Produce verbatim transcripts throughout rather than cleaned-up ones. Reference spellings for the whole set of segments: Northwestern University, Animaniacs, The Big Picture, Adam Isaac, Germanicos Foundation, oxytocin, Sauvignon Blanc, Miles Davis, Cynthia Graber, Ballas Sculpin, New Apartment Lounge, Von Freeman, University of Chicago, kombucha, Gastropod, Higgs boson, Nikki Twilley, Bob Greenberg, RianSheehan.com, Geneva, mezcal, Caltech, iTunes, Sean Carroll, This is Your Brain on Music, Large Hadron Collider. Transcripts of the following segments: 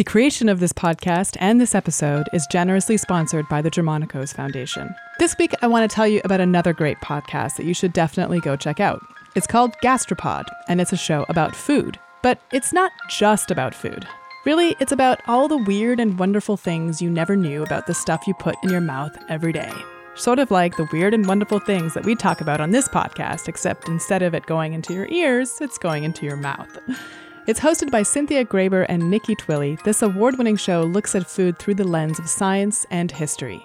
The creation of this podcast and this episode is generously sponsored by the Germanicos Foundation. This week, I want to tell you about another great podcast that you should definitely go check out. It's called Gastropod, and it's a show about food. But it's not just about food. Really, it's about all the weird and wonderful things you never knew about the stuff you put in your mouth every day. Sort of like the weird and wonderful things that we talk about on this podcast, except instead of it going into your ears, it's going into your mouth. It's hosted by Cynthia Graber and Nikki Twilley. This award-winning show looks at food through the lens of science and history.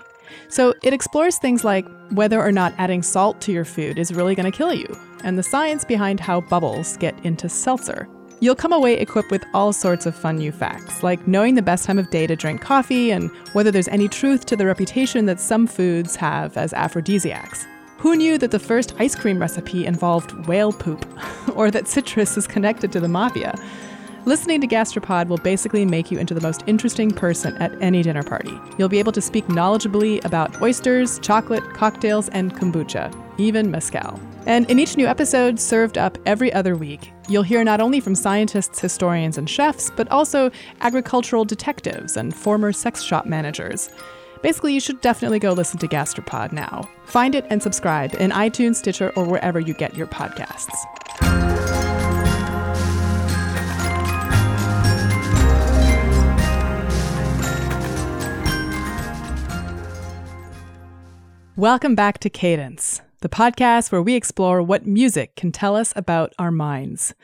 So it explores things like whether or not adding salt to your food is really going to kill you, and the science behind how bubbles get into seltzer. You'll come away equipped with all sorts of fun new facts, like knowing the best time of day to drink coffee and whether there's any truth to the reputation that some foods have as aphrodisiacs. Who knew that the first ice cream recipe involved whale poop, or that citrus is connected to the mafia? Listening to Gastropod will basically make you into the most interesting person at any dinner party. You'll be able to speak knowledgeably about oysters, chocolate, cocktails, and kombucha, even mezcal. And in each new episode, served up every other week, you'll hear not only from scientists, historians, and chefs, but also agricultural detectives and former sex shop managers. Basically, you should definitely go listen to Gastropod now. Find it and subscribe in iTunes, Stitcher, or wherever you get your podcasts. Welcome back to Cadence, the podcast where we explore what music can tell us about our minds.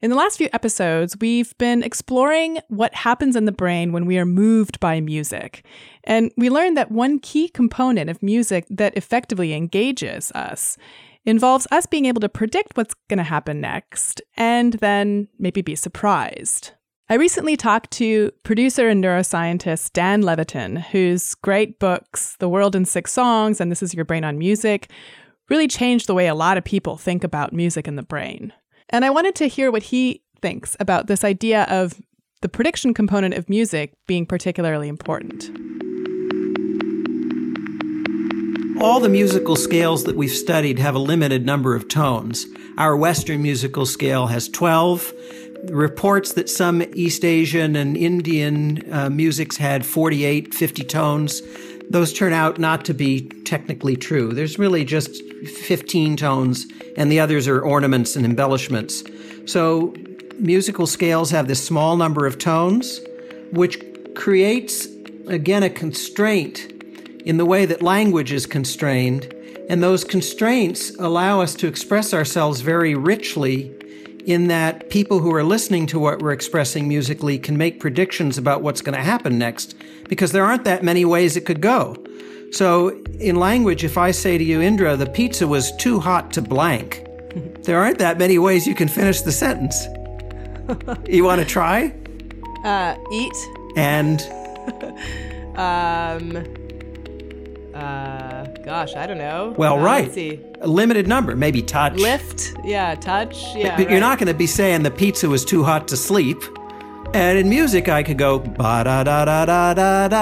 In the last few episodes, we've been exploring what happens in the brain when we are moved by music. And we learned that one key component of music that effectively engages us involves us being able to predict what's going to happen next and then maybe be surprised. I recently talked to producer and neuroscientist Dan Levitin, whose great books, The World in Six Songs and This is Your Brain on Music, really changed the way a lot of people think about music in the brain. And I wanted to hear what he thinks about this idea of the prediction component of music being particularly important. All the musical scales that we've studied have a limited number of tones. Our Western musical scale has twelve. Reports that some East Asian and Indian uh, musics had forty-eight, fifty tones. Those turn out not to be technically true. There's really just fifteen tones, and the others are ornaments and embellishments. So musical scales have this small number of tones, which creates, again, a constraint in the way that language is constrained. And those constraints allow us to express ourselves very richly, in that people who are listening to what we're expressing musically can make predictions about what's going to happen next, because there aren't that many ways it could go. So in language, if I say to you, Indra, the pizza was too hot to blank, there aren't that many ways you can finish the sentence. You want to try? Uh, eat. And? um, uh, gosh, I don't know. Well, uh, right. Let's see. A limited number, maybe touch. Lift, yeah, touch, yeah. But, but right. You're not going to be saying the pizza was too hot to sleep. And in music, I could go ba-da-da-da-da-da-da.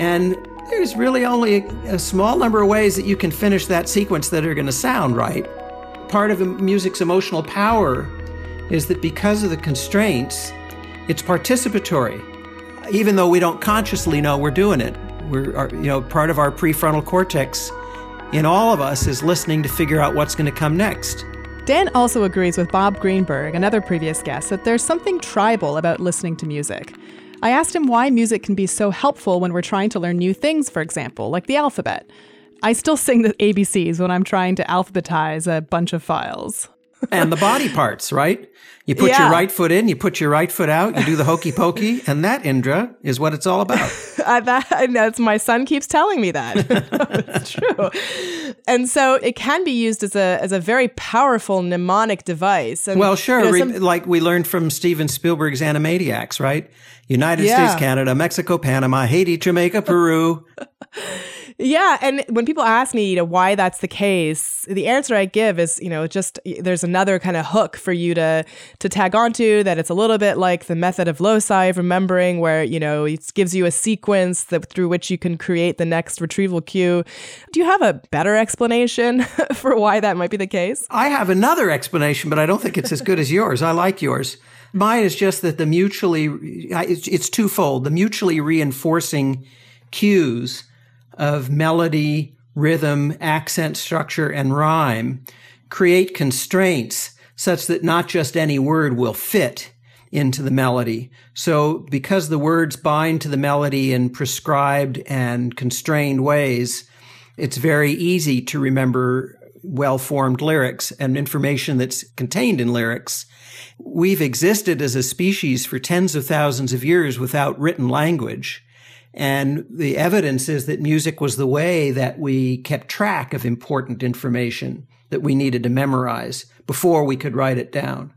And there's really only a, a small number of ways that you can finish that sequence that are going to sound right. Part of music's emotional power is that because of the constraints, it's participatory. Even though we don't consciously know we're doing it, we're, our, you know, part of our prefrontal cortex in all of us is listening to figure out what's going to come next. Dan also agrees with Bob Greenberg, another previous guest, that there's something tribal about listening to music. I asked him why music can be so helpful when we're trying to learn new things, for example, like the alphabet. I still sing the A B Cs when I'm trying to alphabetize a bunch of files. And the body parts, right? You put yeah. your right foot in, you put your right foot out, you do the hokey pokey, and that, Indra, is what it's all about. I, that, that's, my son keeps telling me that. It's true. And so it can be used as a as a very powerful mnemonic device. And, well, sure. You know, some... Re- like we learned from Steven Spielberg's Animaniacs, right? United yeah. States, Canada, Mexico, Panama, Haiti, Jamaica, Peru. Yeah, and when people ask me, you know, why that's the case, the answer I give is, you know, just there's another kind of hook for you to to tag onto, that it's a little bit like the method of loci of remembering, where, you know, it gives you a sequence that through which you can create the next retrieval cue. Do you have a better explanation for why that might be the case? I have another explanation, but I don't think it's as good as yours. I like yours. Mine is just that the mutually, it's, it's twofold, the mutually reinforcing cues of melody, rhythm, accent structure, and rhyme create constraints such that not just any word will fit into the melody. So because the words bind to the melody in prescribed and constrained ways, it's very easy to remember well-formed lyrics and information that's contained in lyrics. We've existed as a species for tens of thousands of years without written language. And the evidence is that music was the way that we kept track of important information that we needed to memorize before we could write it down.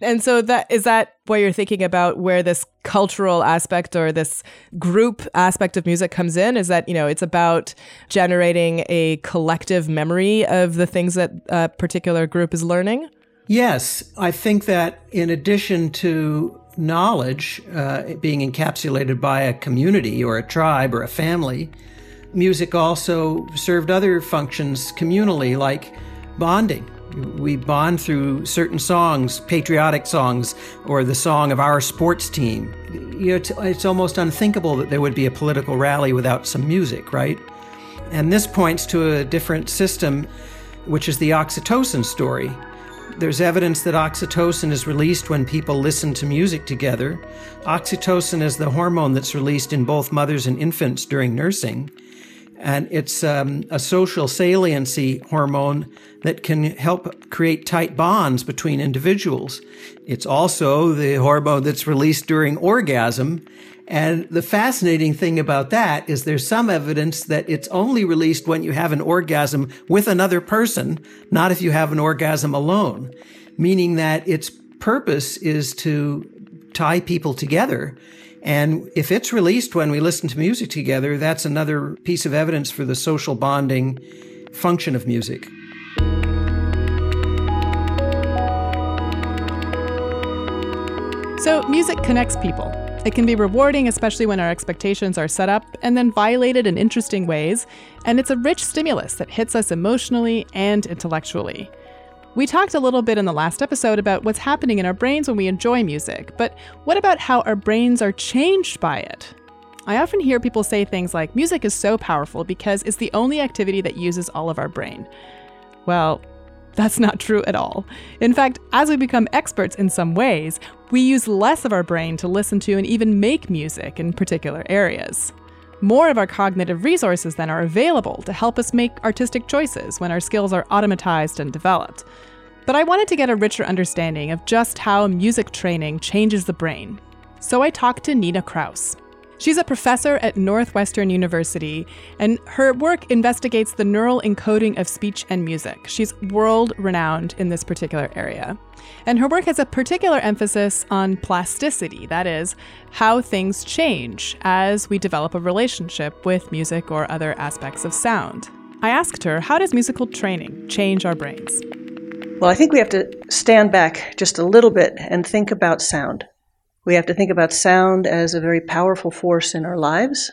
And so that is that what you're thinking about, where this cultural aspect or this group aspect of music comes in, is that, you know, it's about generating a collective memory of the things that a particular group is learning? Yes. I think that in addition to knowledge uh, being encapsulated by a community or a tribe or a family, music also served other functions communally, like bonding. We bond through certain songs, patriotic songs, or the song of our sports team. You know, it's, it's almost unthinkable that there would be a political rally without some music, right? And this points to a different system, which is the oxytocin story. There's evidence that oxytocin is released when people listen to music together. Oxytocin is the hormone that's released in both mothers and infants during nursing. And it's um, a social saliency hormone that can help create tight bonds between individuals. It's also the hormone that's released during orgasm. And the fascinating thing about that is there's some evidence that it's only released when you have an orgasm with another person, not if you have an orgasm alone, meaning that its purpose is to tie people together. And if it's released when we listen to music together, that's another piece of evidence for the social bonding function of music. So music connects people. It can be rewarding, especially when our expectations are set up and then violated in interesting ways. And it's a rich stimulus that hits us emotionally and intellectually. We talked a little bit in the last episode about what's happening in our brains when we enjoy music, but what about how our brains are changed by it? I often hear people say things like, music is so powerful because it's the only activity that uses all of our brain. Well, that's not true at all. In fact, as we become experts in some ways, we use less of our brain to listen to and even make music in particular areas. More of our cognitive resources then are available to help us make artistic choices when our skills are automatized and developed. But I wanted to get a richer understanding of just how music training changes the brain. So I talked to Nina Kraus. She's a professor at Northwestern University, and her work investigates the neural encoding of speech and music. She's world-renowned in this particular area. And her work has a particular emphasis on plasticity, that is, how things change as we develop a relationship with music or other aspects of sound. I asked her, how does musical training change our brains? Well, I think we have to stand back just a little bit and think about sound. We have to think about sound as a very powerful force in our lives,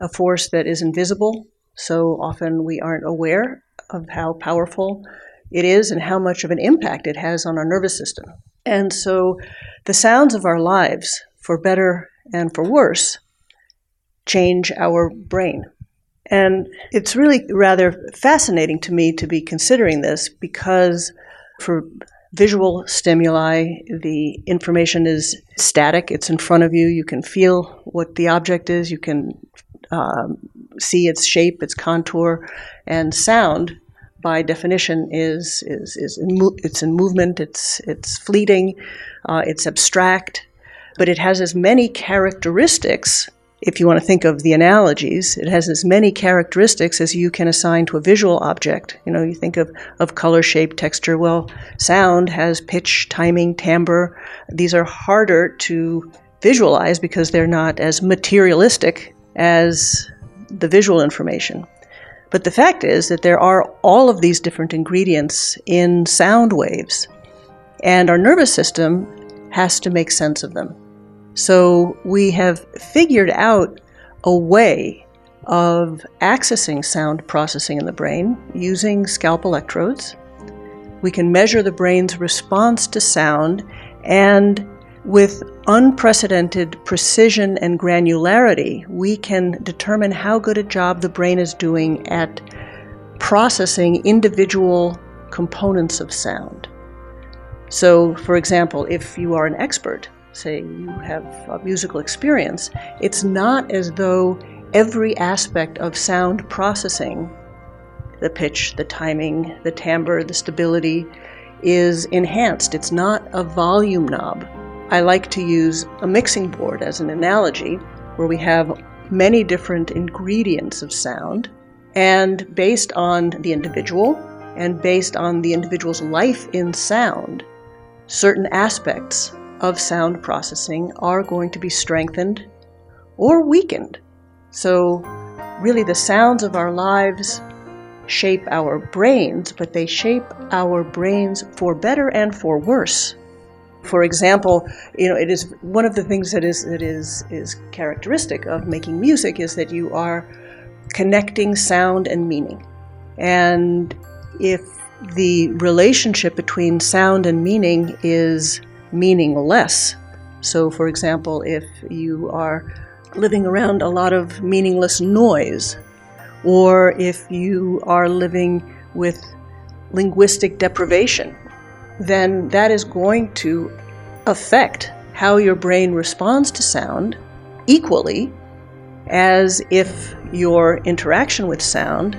a force that is invisible. So often we aren't aware of how powerful it is and how much of an impact it has on our nervous system. And so the sounds of our lives, for better and for worse, change our brain. And it's really rather fascinating to me to be considering this, because for visual stimuli, the information is static. It's in front of you. You can feel what the object is. You can um, see its shape, its contour. And sound, by definition, is is is in mo- it's in movement. It's it's fleeting. Uh, it's abstract. But it has as many characteristics. If you want to think of the analogies, it has as many characteristics as you can assign to a visual object. You know, you think of, of color, shape, texture. Well, sound has pitch, timing, timbre. These are harder to visualize because they're not as materialistic as the visual information. But the fact is that there are all of these different ingredients in sound waves, and our nervous system has to make sense of them. So we have figured out a way of accessing sound processing in the brain using scalp electrodes. We can measure the brain's response to sound, and With unprecedented precision and granularity, we can determine how good a job the brain is doing at processing individual components of sound. So, for example, if you are an expert, say you have a musical experience, it's not as though every aspect of sound processing, the pitch, the timing, the timbre, the stability, is enhanced. It's not a volume knob. I like to use a mixing board as an analogy, where we have many different ingredients of sound, and based on the individual and based on the individual's life in sound, certain aspects of sound processing are going to be strengthened or weakened. So really the sounds of our lives shape our brains, but they shape our brains for better and for worse. For example, you know, it is one of the things that is that is is characteristic of making music is that you are connecting sound and meaning. And if the relationship between sound and meaning is meaningless, so for example, if you are living around a lot of meaningless noise, or if you are living with linguistic deprivation, then that is going to affect how your brain responds to sound equally as if your interaction with sound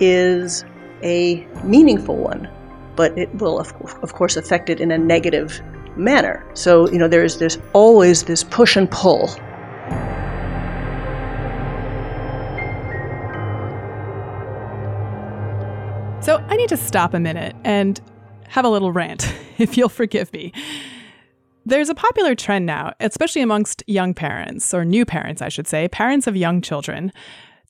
is a meaningful one, but it will of, of course affect it in a negative manner. So, you know, there's, there's always this push and pull. So I need to stop a minute and have a little rant, if you'll forgive me. There's a popular trend now, especially amongst young parents, or new parents, I should say, parents of young children,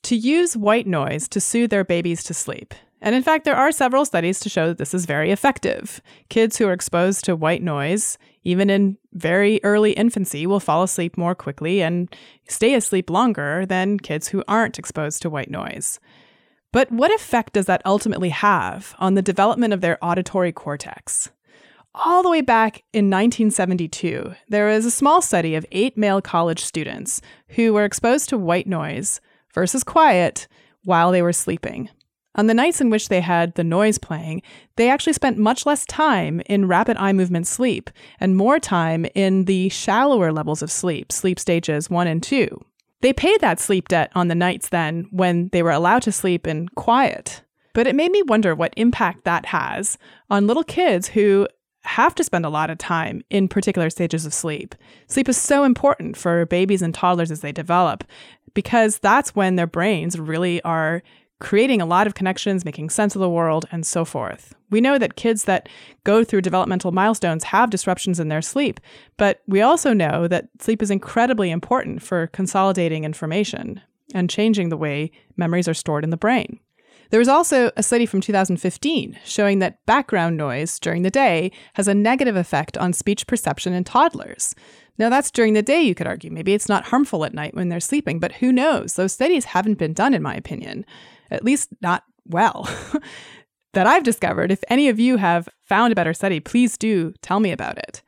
to use white noise to soothe their babies to sleep. And in fact, there are several studies to show that this is very effective. Kids who are exposed to white noise, even in very early infancy, will fall asleep more quickly and stay asleep longer than kids who aren't exposed to white noise. But what effect does that ultimately have on the development of their auditory cortex? All the way back in nineteen seventy-two, there was a small study of eight male college students who were exposed to white noise versus quiet while they were sleeping. On the nights in which they had the noise playing, they actually spent much less time in rapid eye movement sleep and more time in the shallower levels of sleep, sleep stages one and two. They paid that sleep debt on the nights then when they were allowed to sleep in quiet. But it made me wonder what impact that has on little kids who have to spend a lot of time in particular stages of sleep. Sleep is so important for babies and toddlers as they develop, because that's when their brains really are creating a lot of connections, making sense of the world, and so forth. We know that kids that go through developmental milestones have disruptions in their sleep, but we also know that sleep is incredibly important for consolidating information and changing the way memories are stored in the brain. There was also a study from two thousand fifteen showing that background noise during the day has a negative effect on speech perception in toddlers. Now, that's during the day, you could argue. Maybe it's not harmful at night when they're sleeping, but who knows? Those studies haven't been done, in my opinion. At least not well, that I've discovered. If any of you have found a better study, please do tell me about it.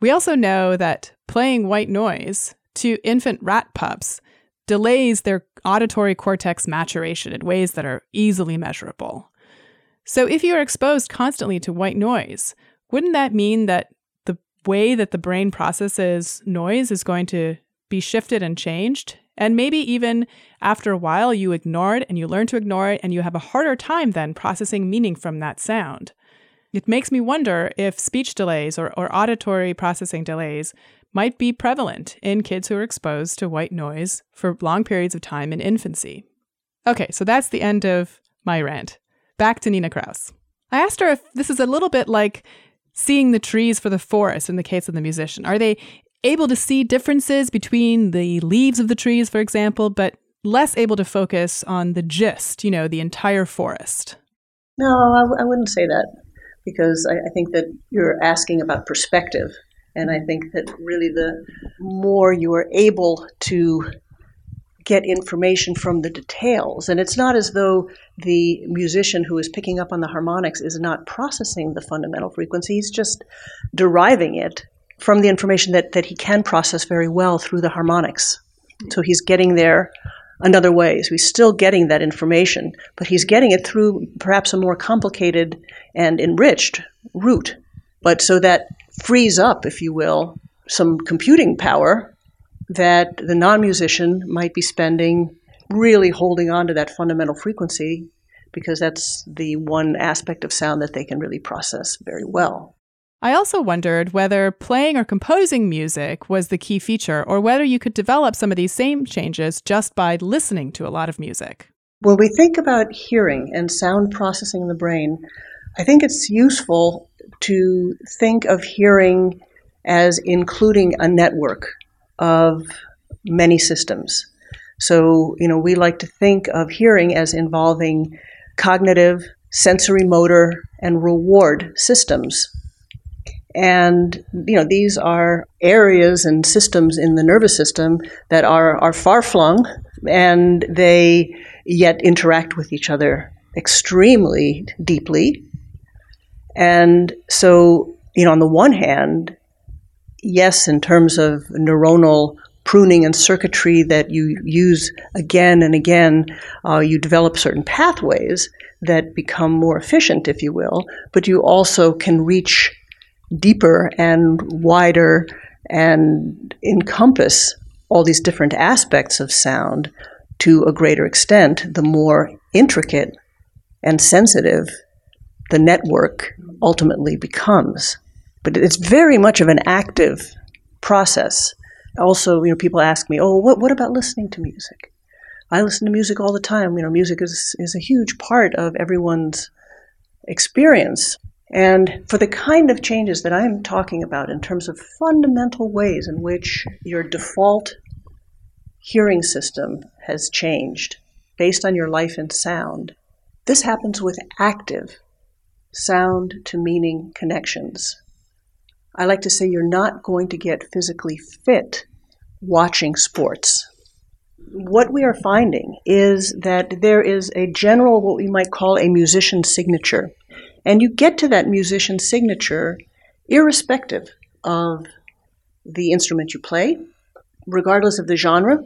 We also know that playing white noise to infant rat pups delays their auditory cortex maturation in ways that are easily measurable. So if you are exposed constantly to white noise, wouldn't that mean that the way that the brain processes noise is going to be shifted and changed? And maybe even after a while, you ignore it and you learn to ignore it and you have a harder time then processing meaning from that sound. It makes me wonder if speech delays or, or auditory processing delays might be prevalent in kids who are exposed to white noise for long periods of time in infancy. Okay, so that's the end of my rant. Back to Nina Kraus. I asked her if this is a little bit like seeing the trees for the forest in the case of the musician. Are they able to see differences between the leaves of the trees, for example, but less able to focus on the gist, you know, the entire forest? No, I, w- I wouldn't say that, because I, I think that you're asking about perspective. And I think that really the more you are able to get information from the details, and it's not as though the musician who is picking up on the harmonics is not processing the fundamental frequency, he's just deriving it from the information that, that he can process very well through the harmonics. So he's getting there another way. So he's still getting that information, but he's getting it through perhaps a more complicated and enriched route. But so that frees up, if you will, some computing power that the non-musician might be spending really holding on to that fundamental frequency, because that's the one aspect of sound that they can really process very well. I also wondered whether playing or composing music was the key feature, or whether you could develop some of these same changes just by listening to a lot of music. When we think about hearing and sound processing in the brain, I think it's useful to think of hearing as including a network of many systems. So, you know, we like to think of hearing as involving cognitive, sensory motor, and reward systems. And, you know, these are areas and systems in the nervous system that are, are far-flung, and they yet interact with each other extremely deeply. And so, you know, on the one hand, yes, in terms of neuronal pruning and circuitry that you use again and again, uh, you develop certain pathways that become more efficient, if you will, but you also can reach deeper and wider and encompass all these different aspects of sound to a greater extent, the more intricate and sensitive the network ultimately becomes. But it's very much of an active process. Also, you know, people ask me, oh, what, what about listening to music? I listen to music all the time. You know, music is, is a huge part of everyone's experience. And for the kind of changes that I'm talking about in terms of fundamental ways in which your default hearing system has changed based on your life in sound, this happens with active sound to meaning connections. I like to say you're not going to get physically fit watching sports. What we are finding is that there is a general, what we might call a musician signature. And you get to that musician signature irrespective of the instrument you play, regardless of the genre,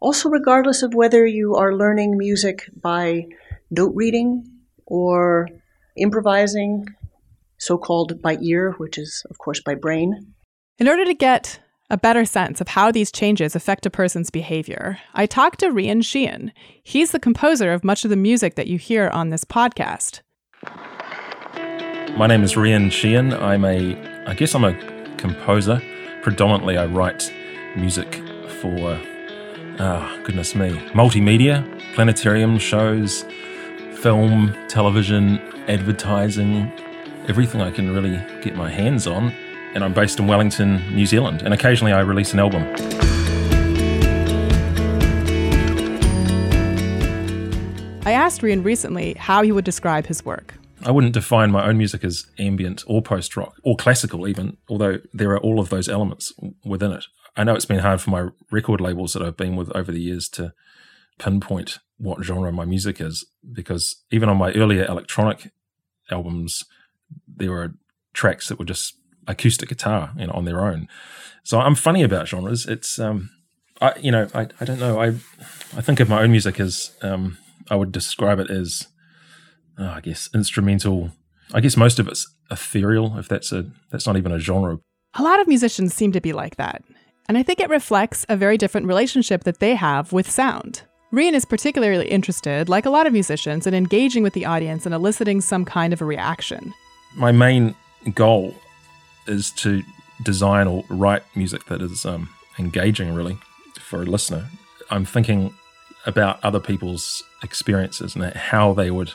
also regardless of whether you are learning music by note reading or improvising, so-called by ear, which is, of course, by brain. In order to get a better sense of how these changes affect a person's behavior, I talked to Rian Sheehan. He's the composer of much of the music that you hear on this podcast. My name is Rian Sheehan. I'm a, I guess I'm a composer. Predominantly, I write music for, oh, goodness me, multimedia, planetarium shows, film, television, advertising, everything I can really get my hands on. And I'm based in Wellington, New Zealand, and occasionally I release an album. I asked Rian recently how he would describe his work. I wouldn't define my own music as ambient or post-rock or classical even, although there are all of those elements within it. I know it's been hard for my record labels that I've been with over the years to pinpoint what genre my music is, because even on my earlier electronic albums, there were tracks that were just acoustic guitar, you know, on their own. So I'm funny about genres. It's, um, I, you know, I, I don't know. I I think of my own music as, um, I would describe it as, Oh, I guess instrumental. I guess most of it's ethereal, if that's a that's not even a genre. A lot of musicians seem to be like that, and I think it reflects a very different relationship that they have with sound. Rian is particularly interested, like a lot of musicians, in engaging with the audience and eliciting some kind of a reaction. My main goal is to design or write music that is um, engaging, really, for a listener. I'm thinking about other people's experiences and how they would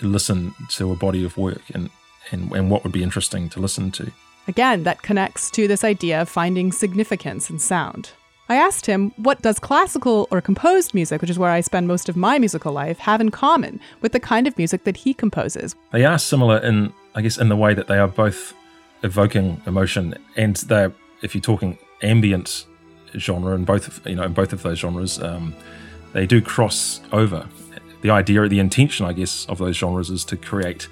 listen to a body of work and, and, and what would be interesting to listen to. Again, that connects to this idea of finding significance in sound. I asked him, what does classical or composed music, which is where I spend most of my musical life, have in common with the kind of music that he composes? They are similar in, I guess, in the way that they are both evoking emotion, and they're, if you're talking ambient genre, in both of, you know, in both of those genres, um, they do cross over. The idea or the intention, I guess, of those genres is to create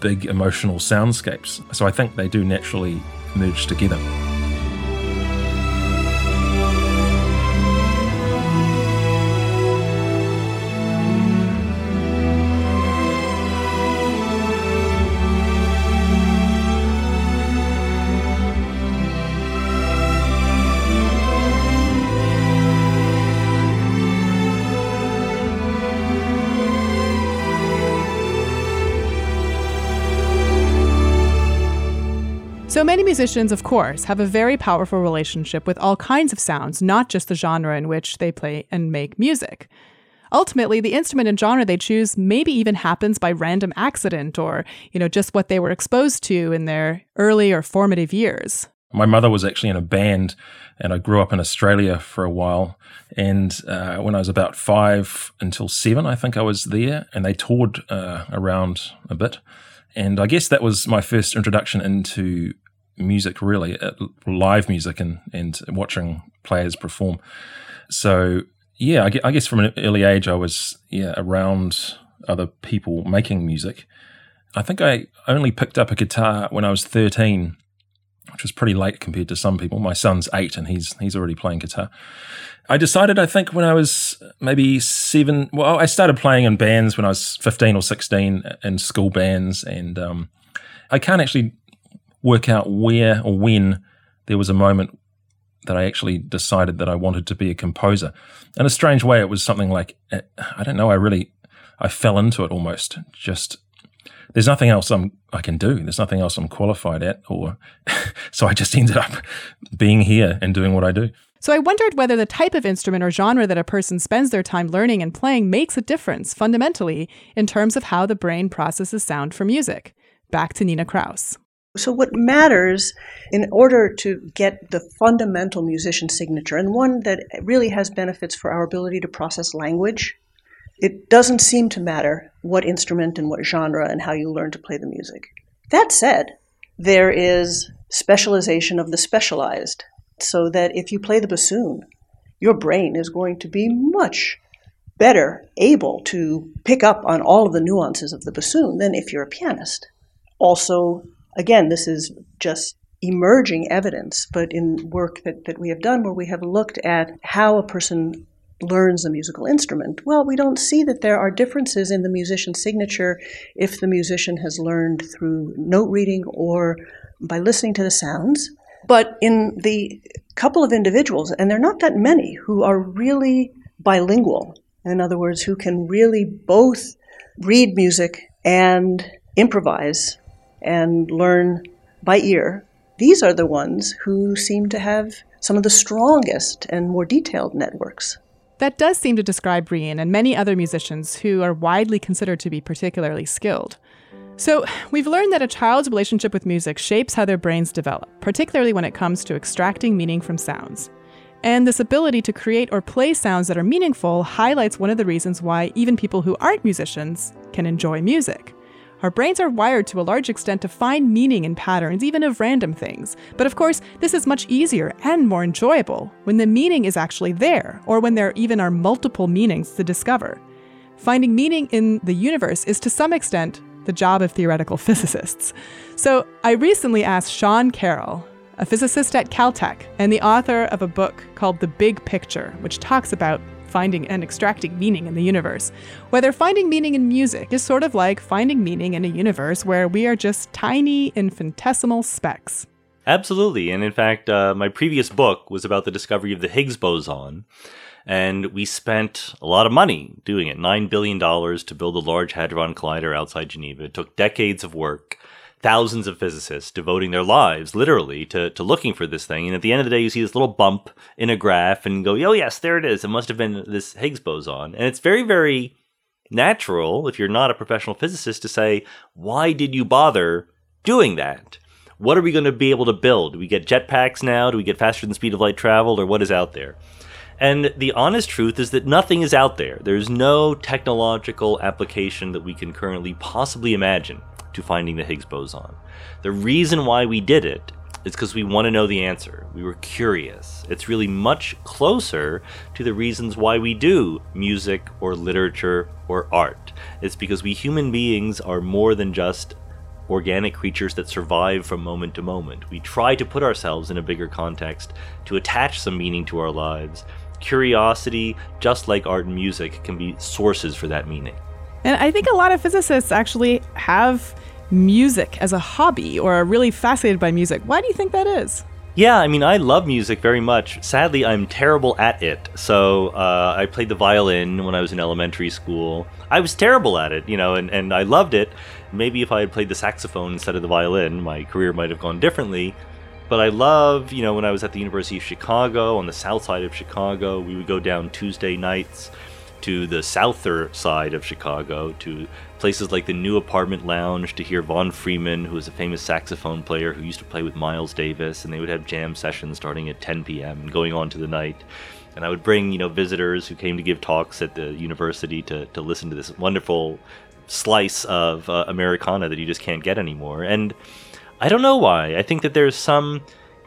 big emotional soundscapes. So I think they do naturally merge together. So many musicians, of course, have a very powerful relationship with all kinds of sounds, not just the genre in which they play and make music. Ultimately, the instrument and genre they choose maybe even happens by random accident or, you know, just what they were exposed to in their early or formative years. My mother was actually in a band, and I grew up in Australia for a while. And uh, when I was about five until seven, I think I was there, and they toured uh, around a bit. And I guess that was my first introduction into music, really, live music and, and watching players perform. So, yeah, I guess from an early age I was yeah around other people making music. I think I only picked up a guitar when I was thirteen, which was pretty late compared to some people. My son's eight and he's he's already playing guitar. I decided, I think, when I was maybe seven, well, I started playing in bands when I was fifteen or sixteen in school bands, and um, I can't actually work out where or when there was a moment that I actually decided that I wanted to be a composer. In a strange way, it was something like, I don't know, I really, I fell into it almost, just there's nothing else I'm, I can do. There's nothing else I'm qualified at. or So I just ended up being here and doing what I do. So I wondered whether the type of instrument or genre that a person spends their time learning and playing makes a difference fundamentally in terms of how the brain processes sound for music. Back to Nina Kraus. So what matters in order to get the fundamental musician signature, and one that really has benefits for our ability to process language, it doesn't seem to matter what instrument and what genre and how you learn to play the music. That said, there is specialization of the specialized, so that if you play the bassoon, your brain is going to be much better able to pick up on all of the nuances of the bassoon than if you're a pianist. Also, again, this is just emerging evidence, but in work that, that we have done where we have looked at how a person learns a musical instrument, well, we don't see that there are differences in the musician's signature if the musician has learned through note reading or by listening to the sounds. But in the couple of individuals, and there are not that many, who are really bilingual, in other words, who can really both read music and improvise and learn by ear, these are the ones who seem to have some of the strongest and more detailed networks. That does seem to describe Rian and many other musicians who are widely considered to be particularly skilled. So we've learned that a child's relationship with music shapes how their brains develop, particularly when it comes to extracting meaning from sounds. And this ability to create or play sounds that are meaningful highlights one of the reasons why even people who aren't musicians can enjoy music. Our brains are wired to a large extent to find meaning in patterns, even of random things. But of course, this is much easier and more enjoyable when the meaning is actually there, or when there even are multiple meanings to discover. Finding meaning in the universe is to some extent the job of theoretical physicists. So I recently asked Sean Carroll, a physicist at Caltech and the author of a book called The Big Picture, which talks about finding and extracting meaning in the universe, whether finding meaning in music is sort of like finding meaning in a universe where we are just tiny infinitesimal specks. Absolutely. And in fact, uh, my previous book was about the discovery of the Higgs boson. And we spent a lot of money doing it, nine billion dollars to build the Large Hadron Collider outside Geneva. It took decades of work, thousands of physicists devoting their lives, literally, to, to looking for this thing. And at the end of the day, you see this little bump in a graph and go, oh, yes, there it is. It must have been this Higgs boson. And it's very, very natural, if you're not a professional physicist, to say, why did you bother doing that? What are we going to be able to build? Do we get jetpacks now? Do we get faster than the speed of light traveled? Or what is out there? And the honest truth is that nothing is out there. There's no technological application that we can currently possibly imagine to finding the Higgs boson. The reason why we did it is because we want to know the answer. We were curious. It's really much closer to the reasons why we do music or literature or art. It's because we human beings are more than just organic creatures that survive from moment to moment. We try to put ourselves in a bigger context, to attach some meaning to our lives. Curiosity, just like art and music, can be sources for that meaning. And I think a lot of physicists actually have music as a hobby or are really fascinated by music. Why do you think that is? Yeah, I mean, I love music very much. Sadly, I'm terrible at it. So uh, I played the violin when I was in elementary school. I was terrible at it, you know, and, and I loved it. Maybe if I had played the saxophone instead of the violin, my career might have gone differently. But I love, you know, when I was at the University of Chicago, on the south side of Chicago, we would go down Tuesday nights to the souther side of Chicago, to places like the New Apartment Lounge, to hear Von Freeman, who was a famous saxophone player who used to play with Miles Davis, and they would have jam sessions starting at ten p.m. and going on to the night. And I would bring, you know, visitors who came to give talks at the university to, to listen to this wonderful slice of uh, Americana that you just can't get anymore. And I don't know why. I think that there's some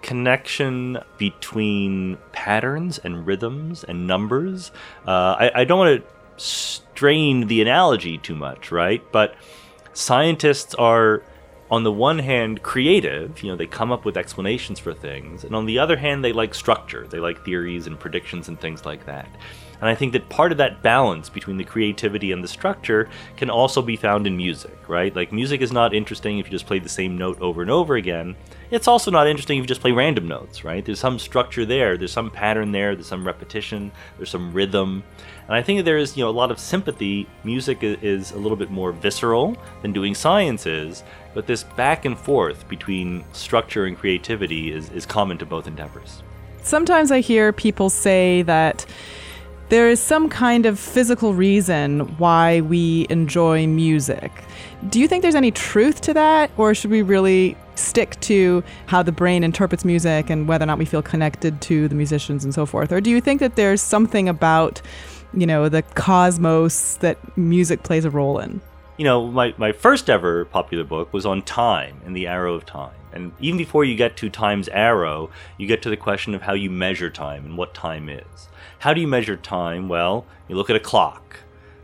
connection between patterns and rhythms and numbers. Uh, I, I don't want to strain the analogy too much, right? But scientists are, on the one hand, creative. You know, they come up with explanations for things. And on the other hand, they like structure. They like theories and predictions and things like that. And I think that part of that balance between the creativity and the structure can also be found in music, right? Like, music is not interesting if you just play the same note over and over again. It's also not interesting if you just play random notes, right? There's some structure there, there's some pattern there, there's some repetition, there's some rhythm. And I think that there is, you know, a lot of sympathy. Music is a little bit more visceral than doing science is, but this back and forth between structure and creativity is, is common to both endeavors. Sometimes I hear people say that there is some kind of physical reason why we enjoy music. Do you think there's any truth to that, or should we really stick to how the brain interprets music and whether or not we feel connected to the musicians and so forth? Or do you think that there's something about, you know, the cosmos that music plays a role in? You know, my, my first ever popular book was on time and the arrow of time. And even before you get to time's arrow, you get to the question of how you measure time and what time is. How do you measure time? Well, you look at a clock.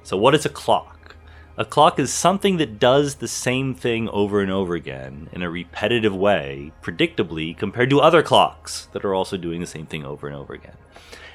So what is a clock? A clock is something that does the same thing over and over again in a repetitive way, predictably, compared to other clocks that are also doing the same thing over and over again.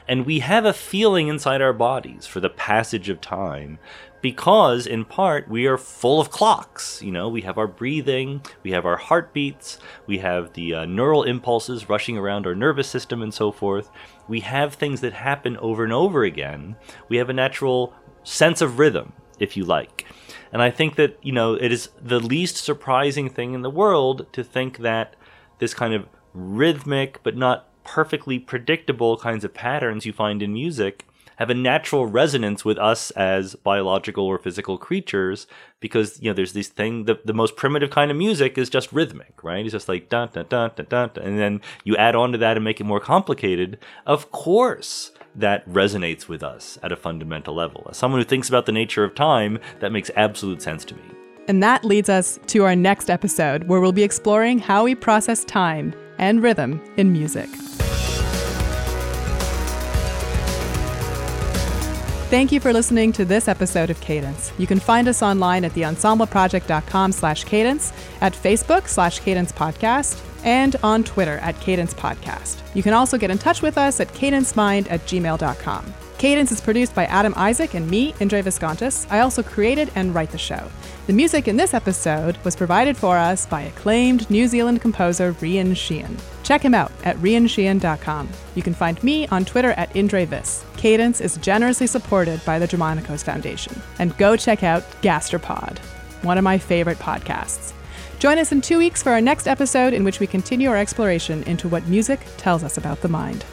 And we have a feeling inside our bodies for the passage of time because, in part, we are full of clocks. You know, we have our breathing, we have our heartbeats, we have the uh, neural impulses rushing around our nervous system and so forth. We have things that happen over and over again. We have a natural sense of rhythm, if you like. And I think that, you know, it is the least surprising thing in the world to think that this kind of rhythmic but not perfectly predictable kinds of patterns you find in music have a natural resonance with us as biological or physical creatures, because, you know, there's this thing, the, the most primitive kind of music is just rhythmic, right? It's just like dun, dun, dun, dun, dun, dun, and then you add on to that and make it more complicated. Of course, that resonates with us at a fundamental level. As someone who thinks about the nature of time, that makes absolute sense to me. And that leads us to our next episode, where we'll be exploring how we process time and rhythm in music. Thank you for listening to this episode of Cadence. You can find us online at the ensemble project dot com slash cadence, at Facebook slash cadence podcast, and on Twitter at cadence podcast. You can also get in touch with us at cadencemind at gmail dot com. Cadence is produced by Adam Isaac and me, Indre Viscontis. I also created and write the show. The music in this episode was provided for us by acclaimed New Zealand composer Rian Sheehan. Check him out at Rian Sheehan dot com. You can find me on Twitter at Indre Vis. Cadence is generously supported by the Germanicos Foundation. And go check out Gastropod, one of my favorite podcasts. Join us in two weeks for our next episode, in which we continue our exploration into what music tells us about the mind.